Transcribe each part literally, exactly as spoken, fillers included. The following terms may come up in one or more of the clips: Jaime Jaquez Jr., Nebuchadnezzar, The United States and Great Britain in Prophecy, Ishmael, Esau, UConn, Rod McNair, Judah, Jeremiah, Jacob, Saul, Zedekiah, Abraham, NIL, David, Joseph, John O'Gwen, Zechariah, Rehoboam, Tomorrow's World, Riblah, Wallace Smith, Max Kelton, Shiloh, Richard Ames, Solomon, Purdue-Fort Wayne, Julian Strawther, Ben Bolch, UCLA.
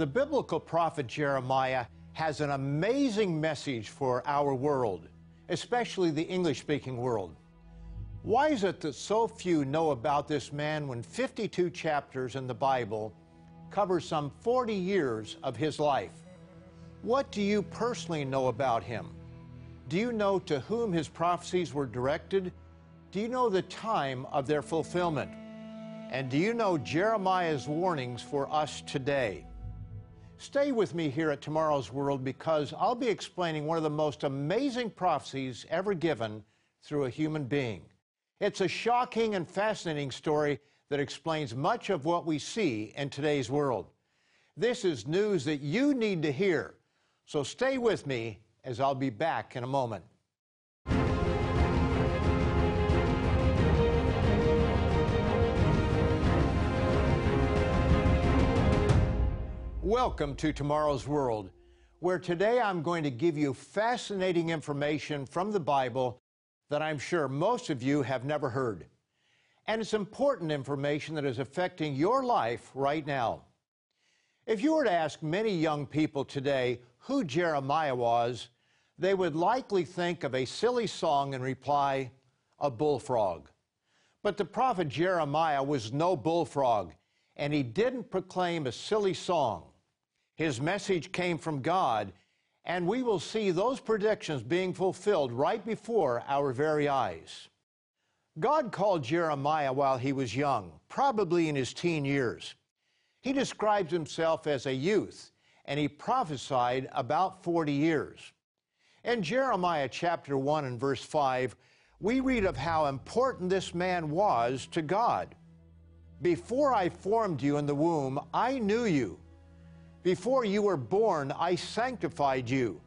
The biblical prophet Jeremiah has an amazing message for our world, especially the English-speaking world. Why is it that so few know about this man when fifty-two chapters in the Bible cover some forty years of his life? What do you personally know about him? Do you know to whom his prophecies were directed? Do you know the time of their fulfillment? And do you know Jeremiah's warnings for us today? Stay with me here at Tomorrow's World, because I'll be explaining one of the most amazing prophecies ever given through a human being. It's a shocking and fascinating story that explains much of what we see in today's world. This is news that you need to hear, so stay with me as I'll be back in a moment. Welcome to Tomorrow's World, where today I'm going to give you fascinating information from the Bible that I'm sure most of you have never heard. And it's important information that is affecting your life right now. If you were to ask many young people today who Jeremiah was, they would likely think of a silly song and reply, a bullfrog. But the prophet Jeremiah was no bullfrog, and he didn't proclaim a silly song. His message came from God, and we will see those predictions being fulfilled right before our very eyes. God called Jeremiah while he was young, probably in his teen years. He describes himself as a youth, and he prophesied about forty years. In Jeremiah chapter one and verse five, we read of how important this man was to God. Before I formed you in the womb, I knew you. Before you were born, I sanctified you.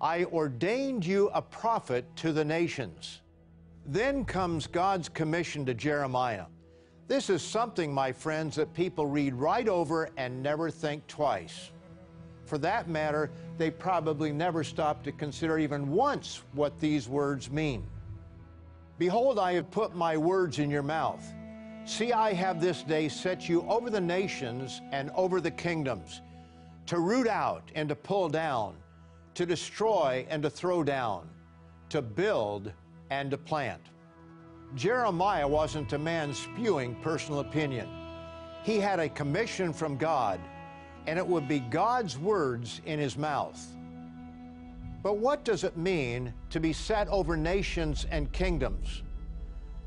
I ordained you a prophet to the nations. Then comes God's commission to Jeremiah. This is something, my friends, that people read right over and never think twice. For that matter, they probably never stop to consider even once what these words mean. Behold, I have put my words in your mouth. See, I have this day set you over the nations and over the kingdoms, to root out and to pull down, to destroy and to throw down, to build and to plant. Jeremiah wasn't a man spewing personal opinion. He had a commission from God, and it would be God's words in his mouth. But what does it mean to be set over nations and kingdoms?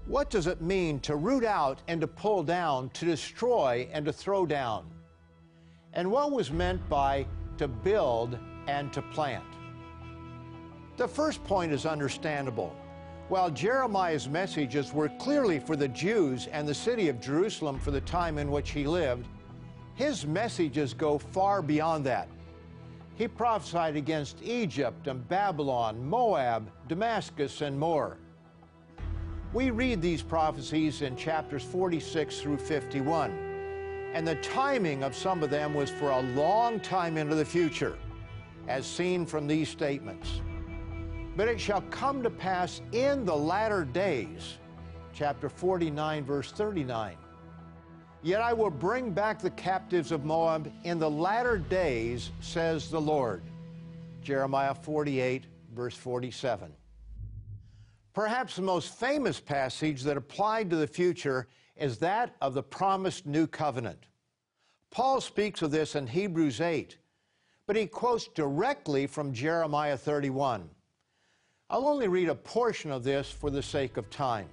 What does it mean to root out and to pull down, to destroy and to throw down? And what was meant by to build and to plant? The first point is understandable. While Jeremiah's messages were clearly for the Jews and the city of Jerusalem for the time in which he lived, his messages go far beyond that. He prophesied against Egypt and Babylon, Moab, Damascus, and more. We read these prophecies in chapters forty-six through fifty-one, and the timing of some of them was for a long time into the future, as seen from these statements. But it shall come to pass in the latter days, chapter forty-nine, verse thirty-nine. Yet I will bring back the captives of Moab in the latter days, says the Lord. Jeremiah forty-eight, verse forty-seven. Perhaps the most famous passage that applied to the future is that of the promised new covenant. Paul speaks of this in Hebrews eight, but he quotes directly from Jeremiah thirty-one. I'll only read a portion of this for the sake of time.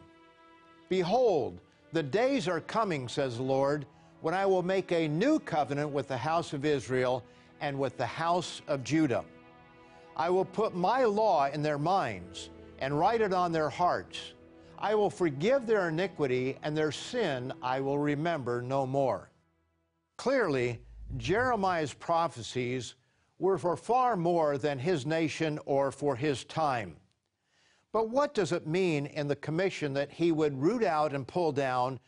Behold, the days are coming, says the Lord, when I will make a new covenant with the house of Israel and with the house of Judah. I will put my law in their minds and write it on their hearts. I will forgive their iniquity, and their sin I will remember no more. Clearly, Jeremiah's prophecies were for far more than his nation or for his time. But what does it mean in the commission that he would root out and pull down,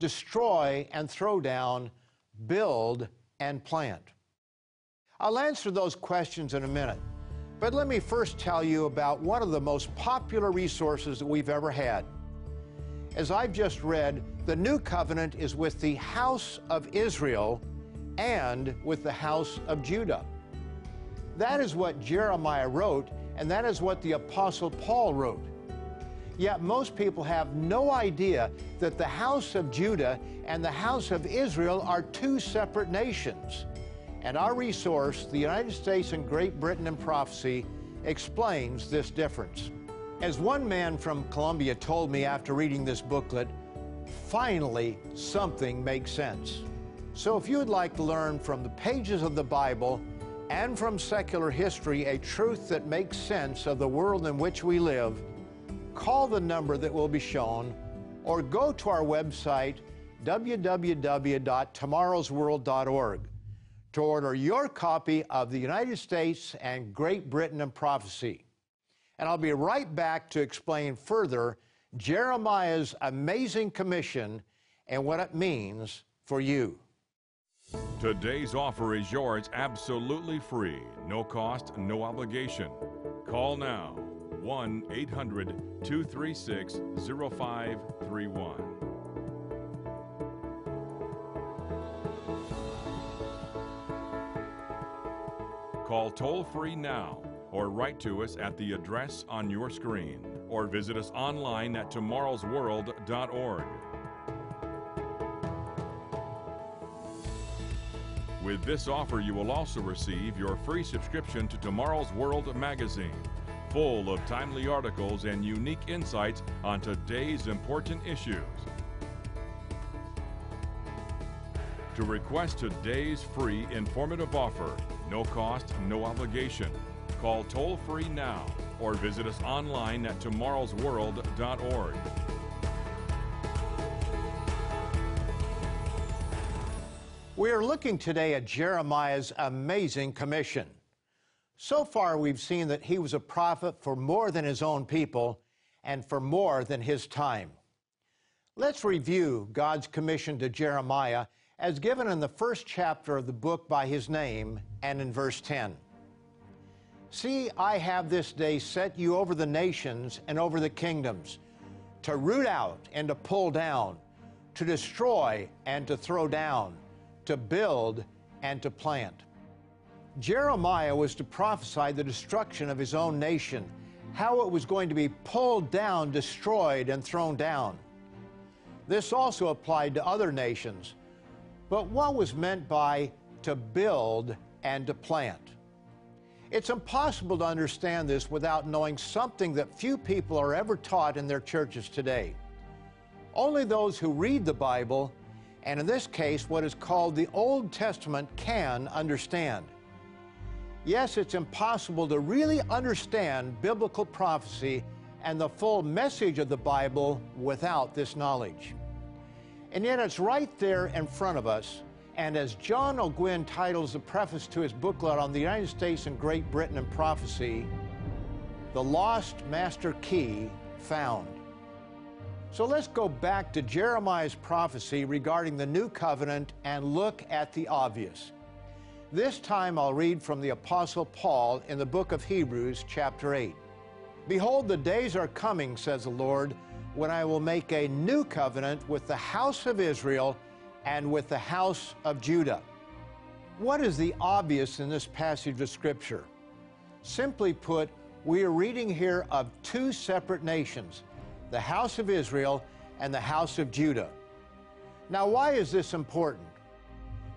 destroy and throw down, build and plant? I'll answer those questions in a minute. But let me first tell you about one of the most popular resources that we've ever had. As I've just read, the new covenant is with the house of Israel and with the house of Judah. That is what Jeremiah wrote, and that is what the Apostle Paul wrote. Yet most people have no idea that the house of Judah and the house of Israel are two separate nations. And our resource, The United States and Great Britain in Prophecy, explains this difference. As one man from Colombia told me after reading this booklet, finally something makes sense. So if you would like to learn from the pages of the Bible and from secular history a truth that makes sense of the world in which we live, call the number that will be shown or go to our website, w w w dot tomorrows world dot org, to order your copy of The United States and Great Britain in Prophecy. And I'll be right back to explain further Jeremiah's amazing commission and what it means for you. Today's offer is yours absolutely free, no cost, no obligation. Call now, one eight hundred two three six zero five three one. Call toll-free now or write to us at the address on your screen or visit us online at tomorrows world dot org. With this offer, you will also receive your free subscription to Tomorrow's World magazine, full of timely articles and unique insights on today's important issues. To request today's free informative offer, no cost, no obligation, call toll-free now or visit us online at tomorrows world dot org. We are looking today at Jeremiah's amazing commission. So far, we've seen that he was a prophet for more than his own people and for more than his time. Let's review God's commission to Jeremiah as given in the first chapter of the book by his name and in verse ten. See, I have this day set you over the nations and over the kingdoms, to root out and to pull down, to destroy and to throw down, to build and to plant. Jeremiah was to prophesy the destruction of his own nation, how it was going to be pulled down, destroyed, and thrown down. This also applied to other nations. But what was meant by to build and to plant? It's impossible to understand this without knowing something that few people are ever taught in their churches today. Only those who read the Bible, and in this case, what is called the Old Testament, can understand. Yes, it's impossible to really understand biblical prophecy and the full message of the Bible without this knowledge. And yet it's right there in front of us, and as John O'Gwen titles the preface to his booklet on the United States and Great Britain in Prophecy, The Lost Master Key Found. So let's go back to Jeremiah's prophecy regarding the New Covenant and look at the obvious. This time I'll read from the Apostle Paul in the book of Hebrews, chapter eight. Behold, the days are coming, says the Lord, when I will make a new covenant with the house of Israel and with the house of Judah. What is the obvious in this passage of Scripture? Simply put, we are reading here of two separate nations, the house of Israel and the house of Judah. Now, why is this important?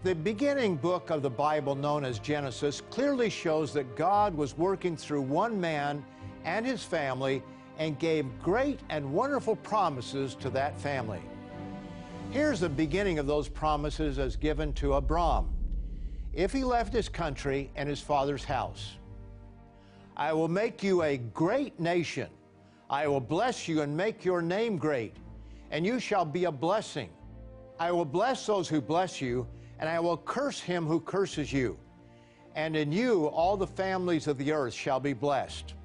The beginning book of the Bible, known as Genesis, clearly shows that God was working through one man and his family and gave great and wonderful promises to that family. Here's the beginning of those promises as given to Abram. If he left his country and his father's house, I will make you a great nation. I will bless you and make your name great, and you shall be a blessing. I will bless those who bless you, and I will curse him who curses you. And in you all the families of the earth shall be blessed.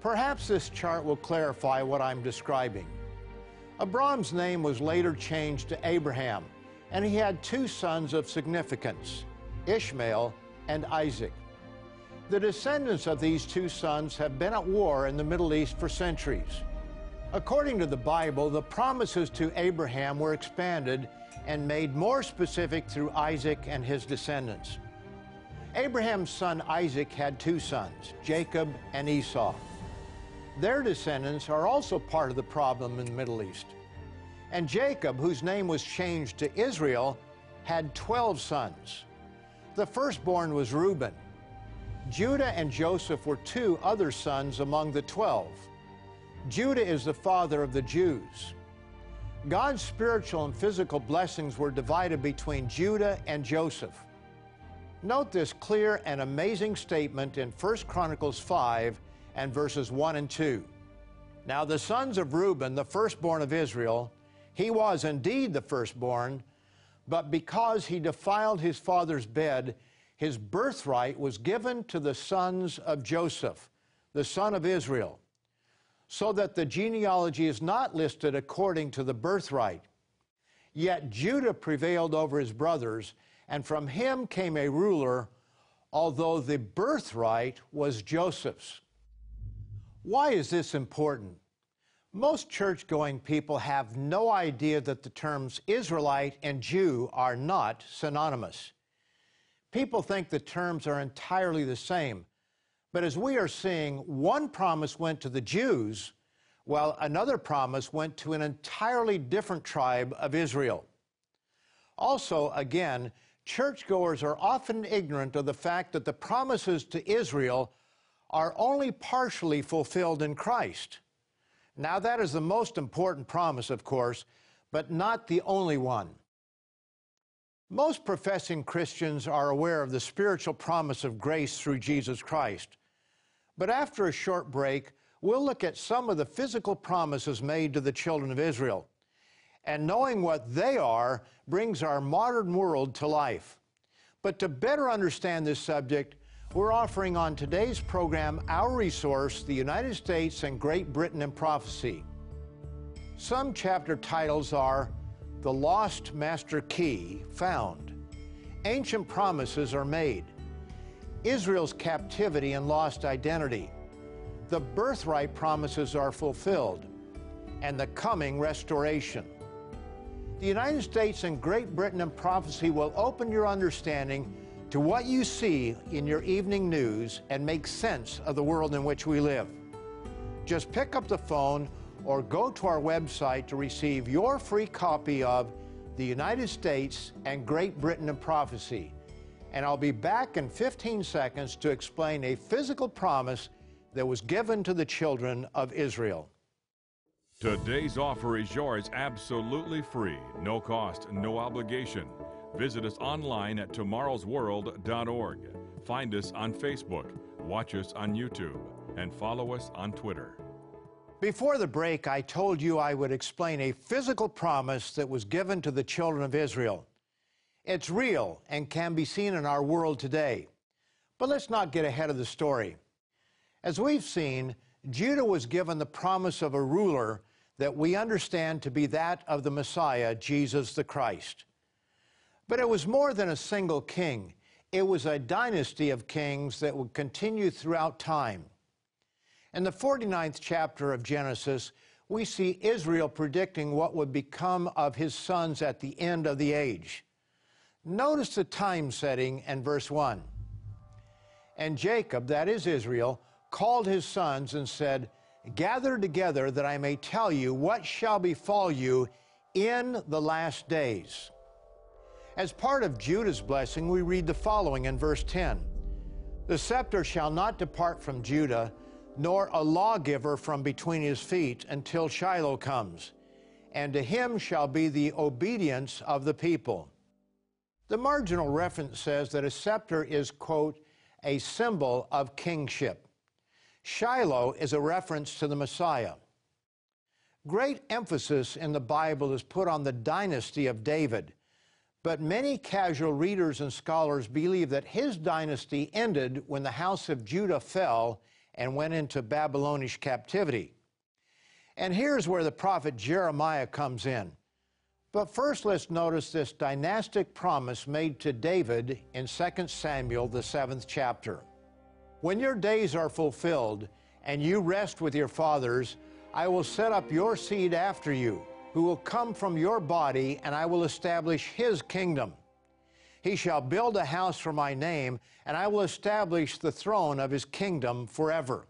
Perhaps this chart will clarify what I'm describing. Abram's name was later changed to Abraham, and he had two sons of significance, Ishmael and Isaac. The descendants of these two sons have been at war in the Middle East for centuries. According to the Bible, the promises to Abraham were expanded and made more specific through Isaac and his descendants. Abraham's son Isaac had two sons, Jacob and Esau. Their descendants are also part of the problem in the Middle East. And Jacob, whose name was changed to Israel, had twelve sons. The firstborn was Reuben. Judah and Joseph were two other sons among the twelve. Judah is the father of the Jews. God's spiritual and physical blessings were divided between Judah and Joseph. Note this clear and amazing statement in First Chronicles five and verses one and two. Now the sons of Reuben, the firstborn of Israel, he was indeed the firstborn, but because he defiled his father's bed, his birthright was given to the sons of Joseph, the son of Israel, so that the genealogy is not listed according to the birthright. Yet Judah prevailed over his brothers, and from him came a ruler, although the birthright was Joseph's. Why is this important? Most church-going people have no idea that the terms Israelite and Jew are not synonymous. People think the terms are entirely the same, but as we are seeing, one promise went to the Jews, while another promise went to an entirely different tribe of Israel. Also, again, churchgoers are often ignorant of the fact that the promises to Israel are only partially fulfilled in Christ. Now, that is the most important promise, of course, but not the only one. Most professing Christians are aware of the spiritual promise of grace through Jesus Christ. But after a short break, we'll look at some of the physical promises made to the children of Israel. And knowing what they are brings our modern world to life. But to better understand this subject, we're offering on today's program our resource, The United States and Great Britain in Prophecy. Some chapter titles are The Lost Master Key Found, Ancient Promises Are Made, Israel's Captivity and Lost Identity, The Birthright Promises Are Fulfilled, and The Coming Restoration. The United States and Great Britain in Prophecy will open your understanding to what you see in your evening news and make sense of the world in which we live. Just pick up the phone or go to our website to receive your free copy of The United States and Great Britain in Prophecy. And I'll be back in fifteen seconds to explain a physical promise that was given to the children of Israel. Today's offer is yours absolutely free, no cost, no obligation. Visit us online at tomorrows world dot org. Find us on Facebook, watch us on YouTube, and follow us on Twitter. Before the break, I told you I would explain a physical promise that was given to the children of Israel. It's real and can be seen in our world today. But let's not get ahead of the story. As we've seen, Judah was given the promise of a ruler that we understand to be that of the Messiah, Jesus the Christ. But it was more than a single king. It was a dynasty of kings that would continue throughout time. In the forty-ninth chapter of Genesis, we see Israel predicting what would become of his sons at the end of the age. Notice the time setting in verse one. And Jacob, that is Israel, called his sons and said, "Gather together that I may tell you what shall befall you in the last days." As part of Judah's blessing, we read the following in verse ten. The scepter shall not depart from Judah, nor a lawgiver from between his feet until Shiloh comes, and to him shall be the obedience of the people. The marginal reference says that a scepter is, quote, a symbol of kingship. Shiloh is a reference to the Messiah. Great emphasis in the Bible is put on the dynasty of David. But many casual readers and scholars believe that his dynasty ended when the house of Judah fell and went into Babylonish captivity. And here's where the prophet Jeremiah comes in. But first, let's notice this dynastic promise made to David in Second Samuel, the seventh chapter. When your days are fulfilled and you rest with your fathers, I will set up your seed after you, who will come from your body, and I will establish his kingdom. He shall build a house for my name, and I will establish the throne of his kingdom forever.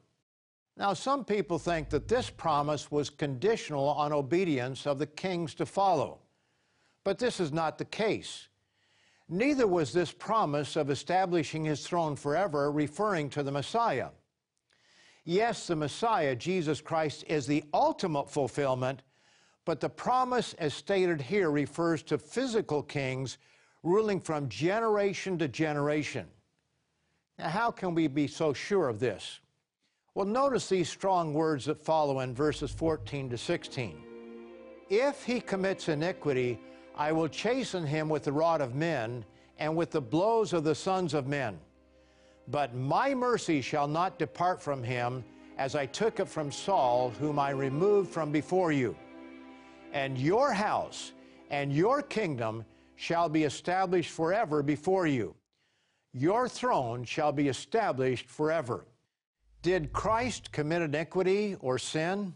Now, some people think that this promise was conditional on obedience of the kings to follow, but this is not the case. Neither was this promise of establishing his throne forever referring to the Messiah. Yes, the Messiah, Jesus Christ, is the ultimate fulfillment, but the promise as stated here refers to physical kings ruling from generation to generation. Now, how can we be so sure of this? Well, notice these strong words that follow in verses fourteen to sixteen. If he commits iniquity, I will chasten him with the rod of men and with the blows of the sons of men. But my mercy shall not depart from him, as I took it from Saul, whom I removed from before you. And your house and your kingdom shall be established forever before you. Your throne shall be established forever. Did Christ commit iniquity or sin?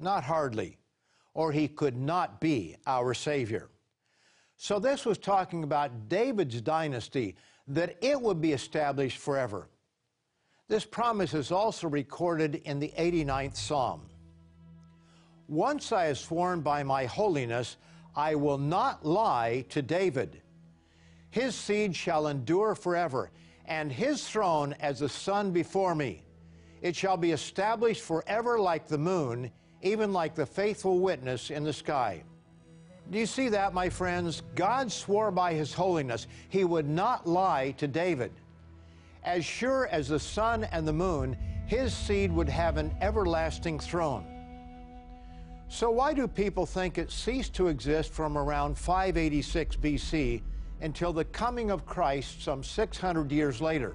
Not hardly, or he could not be our Savior. So this was talking about David's dynasty, that it would be established forever. This promise is also recorded in the eighty-ninth Psalm. Once I have sworn by my holiness, I will not lie to David. His seed shall endure forever, and his throne as the sun before me. It shall be established forever like the moon, even like the faithful witness in the sky. Do you see that, my friends? God swore by his holiness he would not lie to David. As sure as the sun and the moon, his seed would have an everlasting throne. So why do people think it ceased to exist from around five eighty-six B C until the coming of Christ some six hundred years later?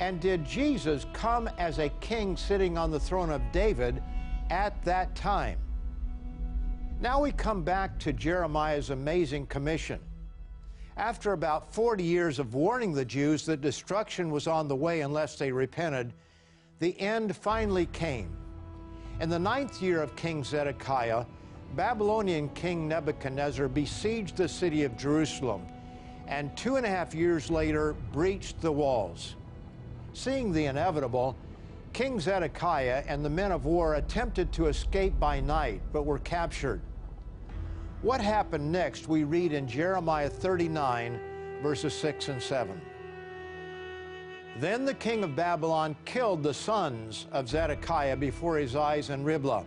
And did Jesus come as a king sitting on the throne of David at that time? Now we come back to Jeremiah's amazing commission. After about forty years of warning the Jews that destruction was on the way unless they repented, the end finally came. In the ninth year of King Zedekiah, Babylonian King Nebuchadnezzar besieged the city of Jerusalem, and two and a half years later breached the walls. Seeing the inevitable, King Zedekiah and the men of war attempted to escape by night, but were captured. What happened next we read in Jeremiah thirty-nine, verses six and seven. Then the king of Babylon killed the sons of Zedekiah before his eyes in Riblah.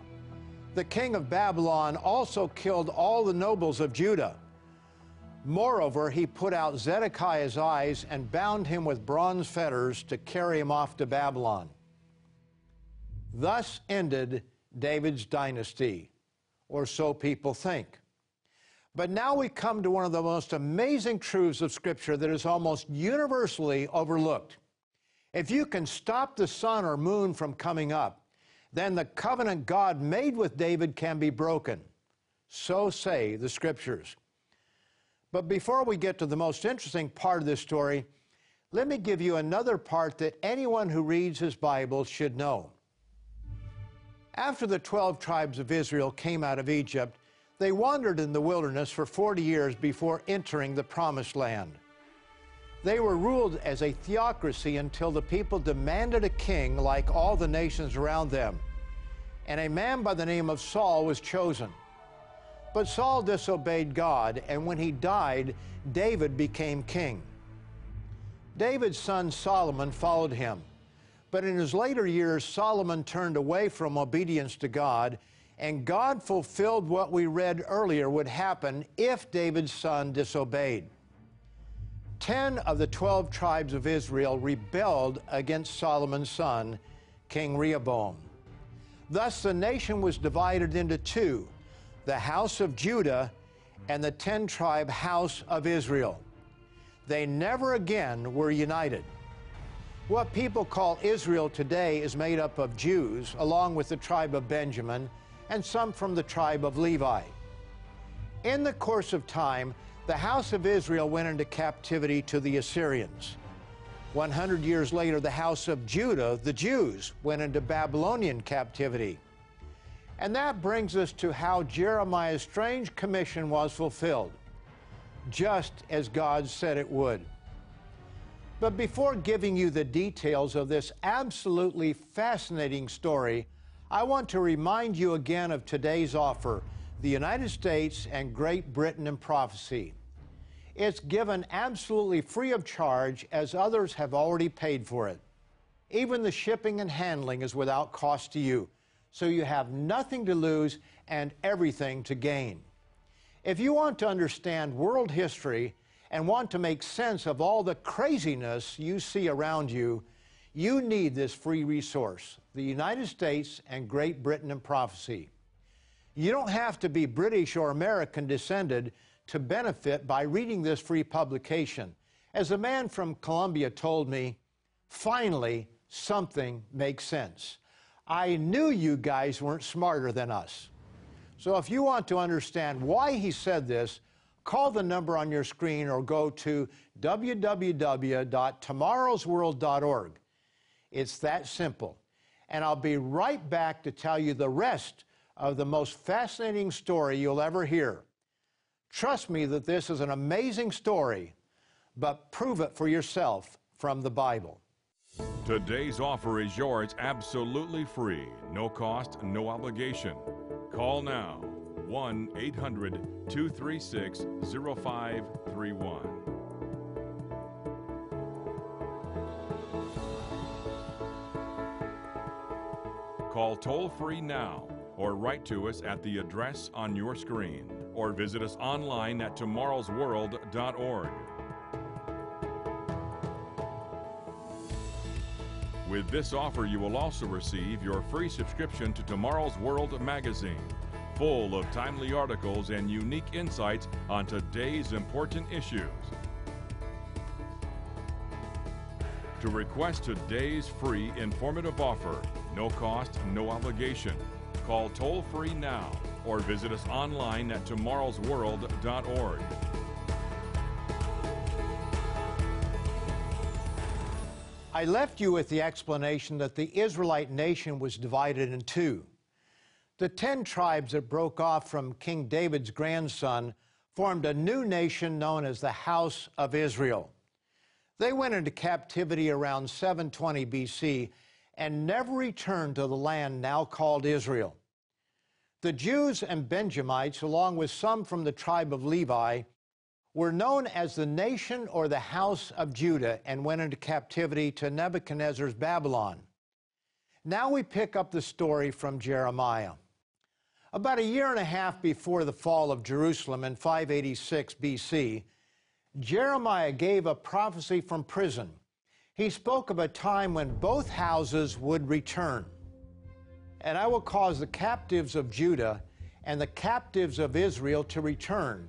The king of Babylon also killed all the nobles of Judah. Moreover, he put out Zedekiah's eyes and bound him with bronze fetters to carry him off to Babylon. Thus ended David's dynasty, or so people think. But now we come to one of the most amazing truths of Scripture that is almost universally overlooked. If you can stop the sun or moon from coming up, then the covenant God made with David can be broken. So say the Scriptures. But before we get to the most interesting part of this story, let me give you another part that anyone who reads his Bible should know. After the twelve tribes of Israel came out of Egypt, they wandered in the wilderness for forty years before entering the Promised Land. They were ruled as a theocracy until the people demanded a king like all the nations around them, and a man by the name of Saul was chosen. But Saul disobeyed God, and when he died, David became king. David's son Solomon followed him. But in his later years, Solomon turned away from obedience to God, and God fulfilled what we read earlier would happen if David's son disobeyed. Ten of the twelve tribes of Israel rebelled against Solomon's son, King Rehoboam. Thus, the nation was divided into two, the house of Judah and the ten-tribe house of Israel. They never again were united. What people call Israel today is made up of Jews, along with the tribe of Benjamin, and some from the tribe of Levi. In the course of time, the house of Israel went into captivity to the Assyrians. one hundred years later, the house of Judah, the Jews, went into Babylonian captivity. And that brings us to how Jeremiah's strange commission was fulfilled, just as God said it would. But before giving you the details of this absolutely fascinating story, I want to remind you again of today's offer, The United States and Great Britain in Prophecy. It's given absolutely free of charge, as others have already paid for it. Even the shipping and handling is without cost to you, so you have nothing to lose and everything to gain. If you want to understand world history and want to make sense of all the craziness you see around you, you need this free resource, The United States and Great Britain in Prophecy. You don't have to be British or American descended to benefit by reading this free publication. As a man from Colombia told me, finally, something makes sense. I knew you guys weren't smarter than us. So if you want to understand why he said this, call the number on your screen or go to w w w dot tomorrows world dot org. It's that simple. And I'll be right back to tell you the rest of the most fascinating story you'll ever hear. Trust me that this is an amazing story, but prove it for yourself from the Bible. Today's offer is yours absolutely free. No cost, no obligation. Call now, one eight hundred two three six zero five three one. Call toll-free now or write to us at the address on your screen or visit us online at tomorrows world dot org. With this offer, you will also receive your free subscription to Tomorrow's World magazine, full of timely articles and unique insights on today's important issues. To request today's free informative offer, no cost, no obligation, call toll-free now or visit us online at tomorrows world dot org. I left you with the explanation that the Israelite nation was divided in two. The ten tribes that broke off from King David's grandson formed a new nation known as the House of Israel. They went into captivity around seven twenty B C and never returned to the land now called Israel. The Jews and Benjamites, along with some from the tribe of Levi, were known as the nation or the house of Judah and went into captivity to Nebuchadnezzar's Babylon. Now we pick up the story from Jeremiah. About a year and a half before the fall of Jerusalem in five eighty-six B C, Jeremiah gave a prophecy from prison. He spoke of a time when both houses would return. And I will cause the captives of Judah and the captives of Israel to return,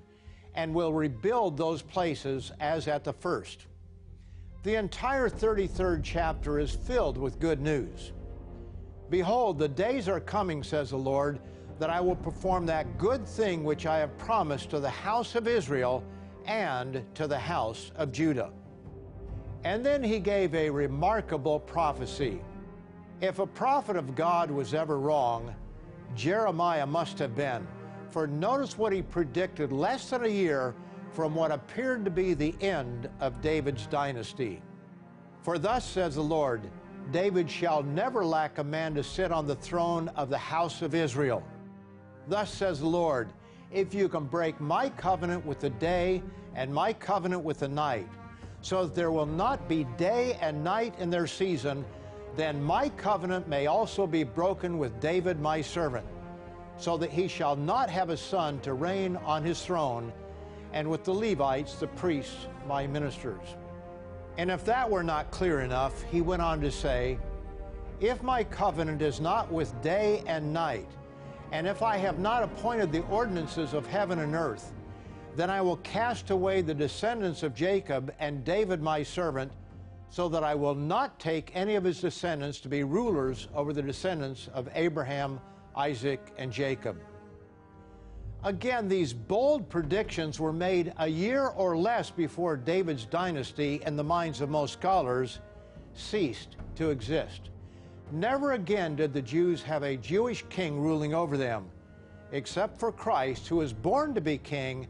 and will rebuild those places as at the first. The entire thirty-third chapter is filled with good news. Behold, the days are coming, says the Lord, that I will perform that good thing which I have promised to the house of Israel and to the house of Judah. And then he gave a remarkable prophecy. If a prophet of God was ever wrong, Jeremiah must have been. For notice what he predicted less than a year from what appeared to be the end of David's dynasty. For thus says the Lord, David shall never lack a man to sit on the throne of the house of Israel. Thus says the Lord, if you can break my covenant with the day and my covenant with the night, so that there will not be day and night in their season, then my covenant may also be broken with David my servant, so that he shall not have a son to reign on his throne, and with the Levites, the priests, my ministers. And if that were not clear enough, he went on to say, if my covenant is not with day and night, and if I have not appointed the ordinances of heaven and earth, then I will cast away the descendants of Jacob and David my servant, so that I will not take any of his descendants to be rulers over the descendants of Abraham, Isaac, and Jacob. Again, these bold predictions were made a year or less before David's dynasty, in the minds of most scholars, ceased to exist. Never again did the Jews have a Jewish king ruling over them, except for Christ, who was born to be king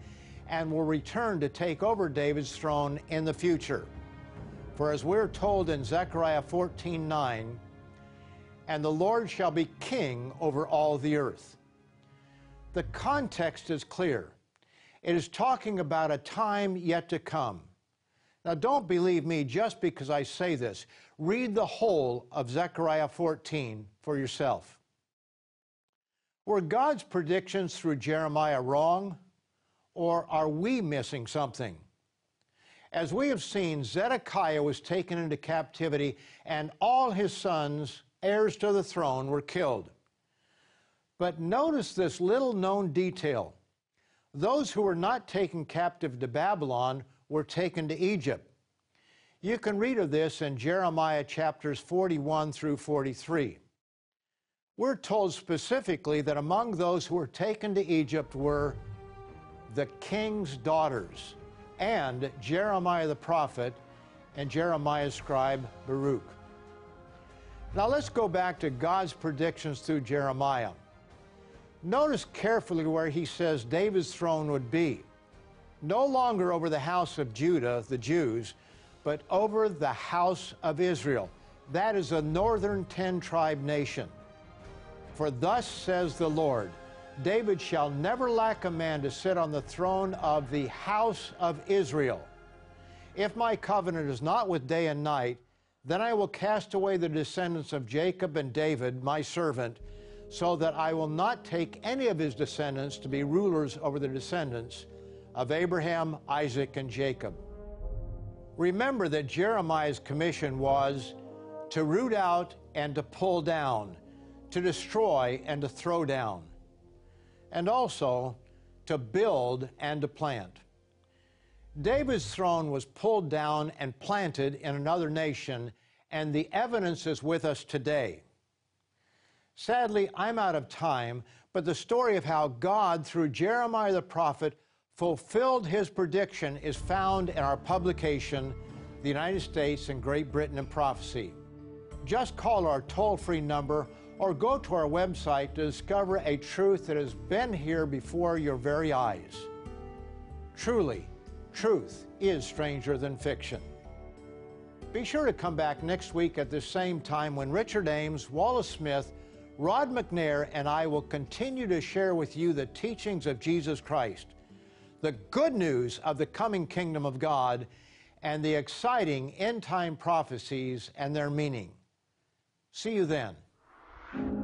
and will return to take over David's throne in the future. For as we're told in Zechariah fourteen nine, and the Lord shall be king over all the earth. The context is clear. It is talking about a time yet to come. Now, don't believe me just because I say this. Read the whole of Zechariah fourteen for yourself. Were God's predictions through Jeremiah wrong, or are we missing something? As we have seen, Zedekiah was taken into captivity, and all his sons, heirs to the throne, were killed. But notice this little-known detail. Those who were not taken captive to Babylon were taken to Egypt. You can read of this in Jeremiah chapters forty-one through forty-three. We're told specifically that among those who were taken to Egypt were the king's daughters and Jeremiah the prophet and Jeremiah's scribe Baruch. Now let's go back to God's predictions through Jeremiah. Notice carefully where he says David's throne would be. No longer over the house of Judah, the Jews, but over the house of Israel. That is a northern ten-tribe nation. For thus says the Lord, David shall never lack a man to sit on the throne of the house of Israel. If my covenant is not with day and night, then I will cast away the descendants of Jacob and David, my servant, so that I will not take any of his descendants to be rulers over the descendants of Abraham, Isaac, and Jacob. Remember that Jeremiah's commission was to root out and to pull down, to destroy and to throw down, and also to build and to plant. David's throne was pulled down and planted in another nation, and the evidence is with us today. Sadly, I'm out of time, but the story of how God, through Jeremiah the prophet, fulfilled his prediction is found in our publication, The United States and Great Britain in Prophecy. Just call our toll-free number or go to our website to discover a truth that has been here before your very eyes. Truly, truth is stranger than fiction. Be sure to come back next week at the same time when Richard Ames, Wallace Smith, Rod McNair, and I will continue to share with you the teachings of Jesus Christ, the good news of the coming kingdom of God, and the exciting end-time prophecies and their meaning. See you then.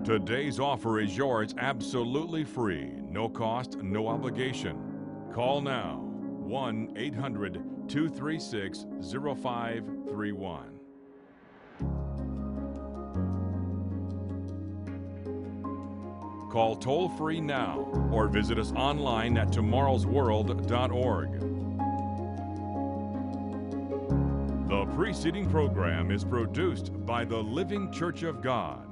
Today's offer is yours absolutely free, no cost, no obligation. Call now, one eight hundred two three six oh five three one. Call toll-free now or visit us online at tomorrows world dot org. The preceding program is produced by the Living Church of God.